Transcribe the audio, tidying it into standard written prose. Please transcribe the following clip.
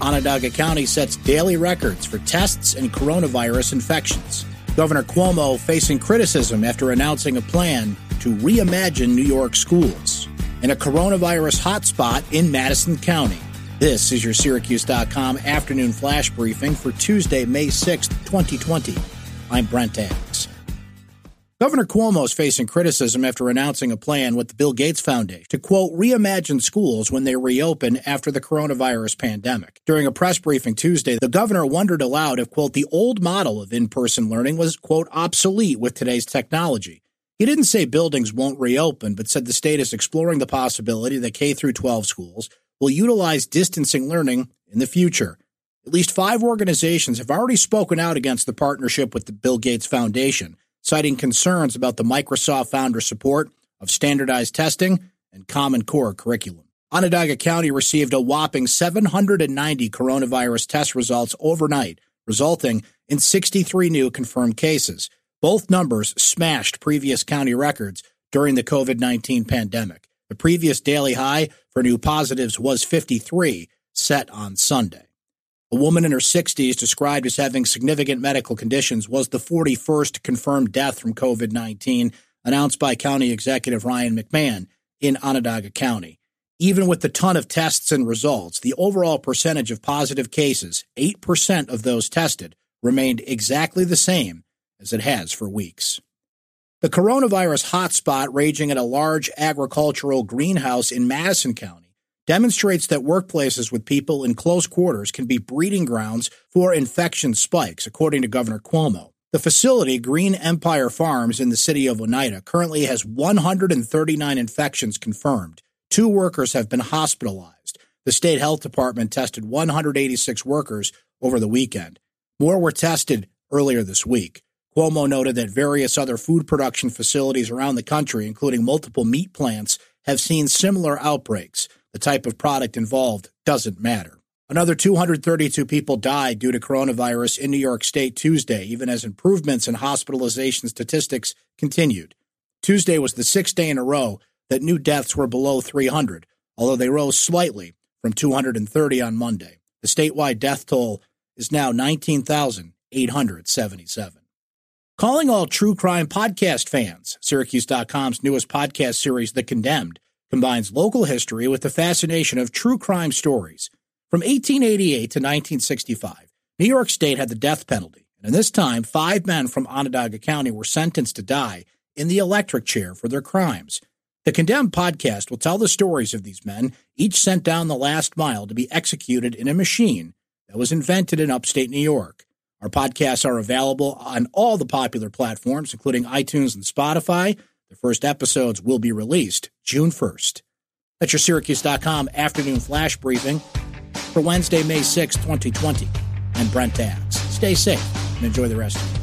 Onondaga County sets daily records for tests and coronavirus infections. Governor Cuomo facing criticism after announcing a plan to reimagine New York schools. And a coronavirus hotspot in Madison County. This is your Syracuse.com afternoon flash briefing for Tuesday, May 6th, 2020. I'm Brent Axe. Governor Cuomo is facing criticism after announcing a plan with the Bill Gates Foundation to, quote, reimagine schools when they reopen after the coronavirus pandemic. During a press briefing Tuesday, the governor wondered aloud if, quote, the old model of in-person learning was, quote, obsolete with today's technology. He didn't say buildings won't reopen, but said the state is exploring the possibility that K-12 schools will utilize distancing learning in the future. At least five organizations have already spoken out against the partnership with the Bill Gates Foundation, citing concerns about the Microsoft founder support of standardized testing and Common Core curriculum. Onondaga County received a whopping 790 coronavirus test results overnight, resulting in 63 new confirmed cases. Both numbers smashed previous county records during the COVID-19 pandemic. The previous daily high for new positives was 53, set on Sunday. A woman in her 60s described as having significant medical conditions was the 41st confirmed death from COVID-19, announced by County Executive Ryan McMahon in Onondaga County. Even with the ton of tests and results, the overall percentage of positive cases, 8% of those tested, remained exactly the same as it has for weeks. The coronavirus hotspot raging at a large agricultural greenhouse in Madison County demonstrates that workplaces with people in close quarters can be breeding grounds for infection spikes, according to Governor Cuomo. The facility, Green Empire Farms in the city of Oneida, currently has 139 infections confirmed. Two workers have been hospitalized. The state health department tested 186 workers over the weekend. More were tested earlier this week. Cuomo noted that various other food production facilities around the country, including multiple meat plants, have seen similar outbreaks. The type of product involved doesn't matter. Another 232 people died due to coronavirus in New York State Tuesday, even as improvements in hospitalization statistics continued. Tuesday was the sixth day in a row that new deaths were below 300, although they rose slightly from 230 on Monday. The statewide death toll is now 19,877. Calling all true crime podcast fans, Syracuse.com's newest podcast series, The Condemned, combines local history with the fascination of true crime stories. From 1888 to 1965, New York State had the death penalty, and in this time, five men from Onondaga County were sentenced to die in the electric chair for their crimes. The Condemned podcast will tell the stories of these men, each sent down the last mile to be executed in a machine that was invented in upstate New York. Our podcasts are available on all the popular platforms, including iTunes and Spotify. The first episodes will be released June 1st. That's your Syracuse.com afternoon flash briefing for Wednesday, May 6, 2020. I'm Brent Axe. Stay safe and enjoy the rest of it.